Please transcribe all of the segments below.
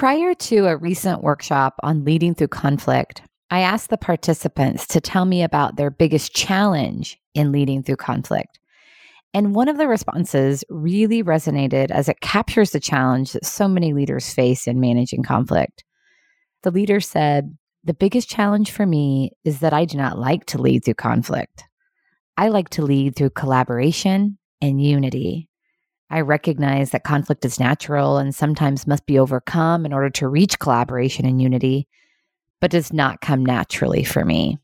Prior to a recent workshop on leading through conflict, I asked the participants to tell me about their biggest challenge in leading through conflict. And one of the responses really resonated as it captures the challenge that so many leaders face in managing conflict. The leader said, "The biggest challenge for me is that I do not like to lead through conflict. I like to lead through collaboration and unity. I recognize that conflict is natural and sometimes must be overcome in order to reach collaboration and unity, but does not come naturally for me."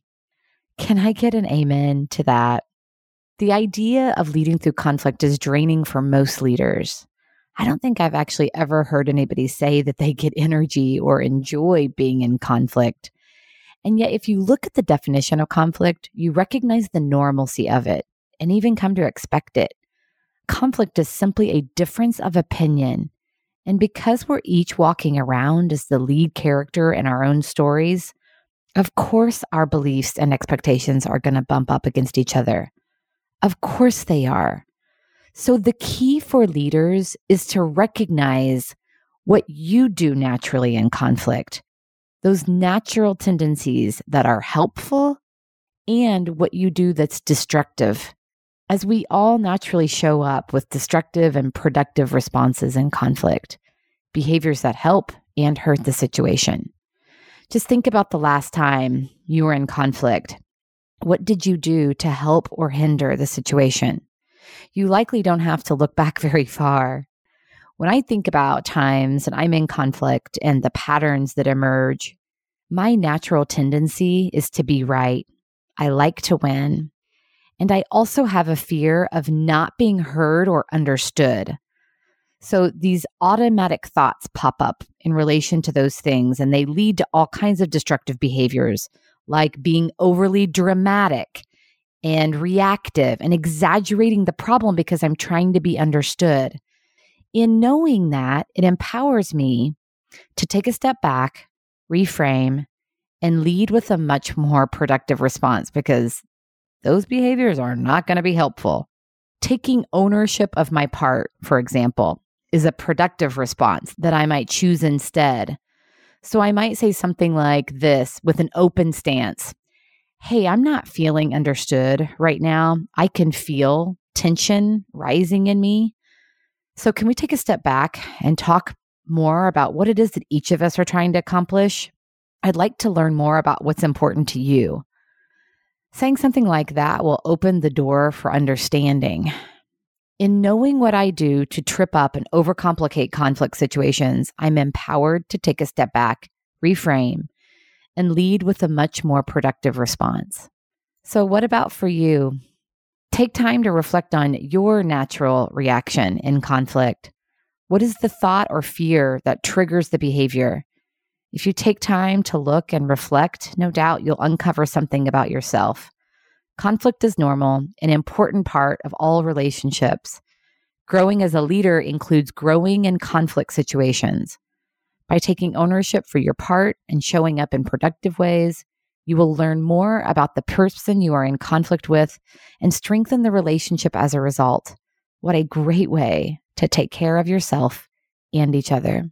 Can I get an amen to that? The idea of leading through conflict is draining for most leaders. I don't think I've actually ever heard anybody say that they get energy or enjoy being in conflict. And yet, if you look at the definition of conflict, you recognize the normalcy of it and even come to expect it. Conflict is simply a difference of opinion. And because we're each walking around as the lead character in our own stories, of course our beliefs and expectations are going to bump up against each other. Of course they are. So the key for leaders is to recognize what you do naturally in conflict, those natural tendencies that are helpful, and what you do that's destructive, as we all naturally show up with destructive and productive responses in conflict, behaviors that help and hurt the situation. Just think about the last time you were in conflict. What did you do to help or hinder the situation? You likely don't have to look back very far. When I think about times and I'm in conflict and the patterns that emerge, my natural tendency is to be right. I like to win. And I also have a fear of not being heard or understood. So these automatic thoughts pop up in relation to those things, and they lead to all kinds of destructive behaviors, like being overly dramatic and reactive and exaggerating the problem because I'm trying to be understood. In knowing that, it empowers me to take a step back, reframe, and lead with a much more productive response because those behaviors are not going to be helpful. Taking ownership of my part, for example, is a productive response that I might choose instead. So I might say something like this with an open stance. Hey, I'm not feeling understood right now. I can feel tension rising in me. So can we take a step back and talk more about what it is that each of us are trying to accomplish? I'd like to learn more about what's important to you. Saying something like that will open the door for understanding. In knowing what I do to trip up and overcomplicate conflict situations, I'm empowered to take a step back, reframe, and lead with a much more productive response. So what about for you? Take time to reflect on your natural reaction in conflict. What is the thought or fear that triggers the behavior? If you take time to look and reflect, no doubt you'll uncover something about yourself. Conflict is normal, an important part of all relationships. Growing as a leader includes growing in conflict situations. By taking ownership for your part and showing up in productive ways, you will learn more about the person you are in conflict with and strengthen the relationship as a result. What a great way to take care of yourself and each other.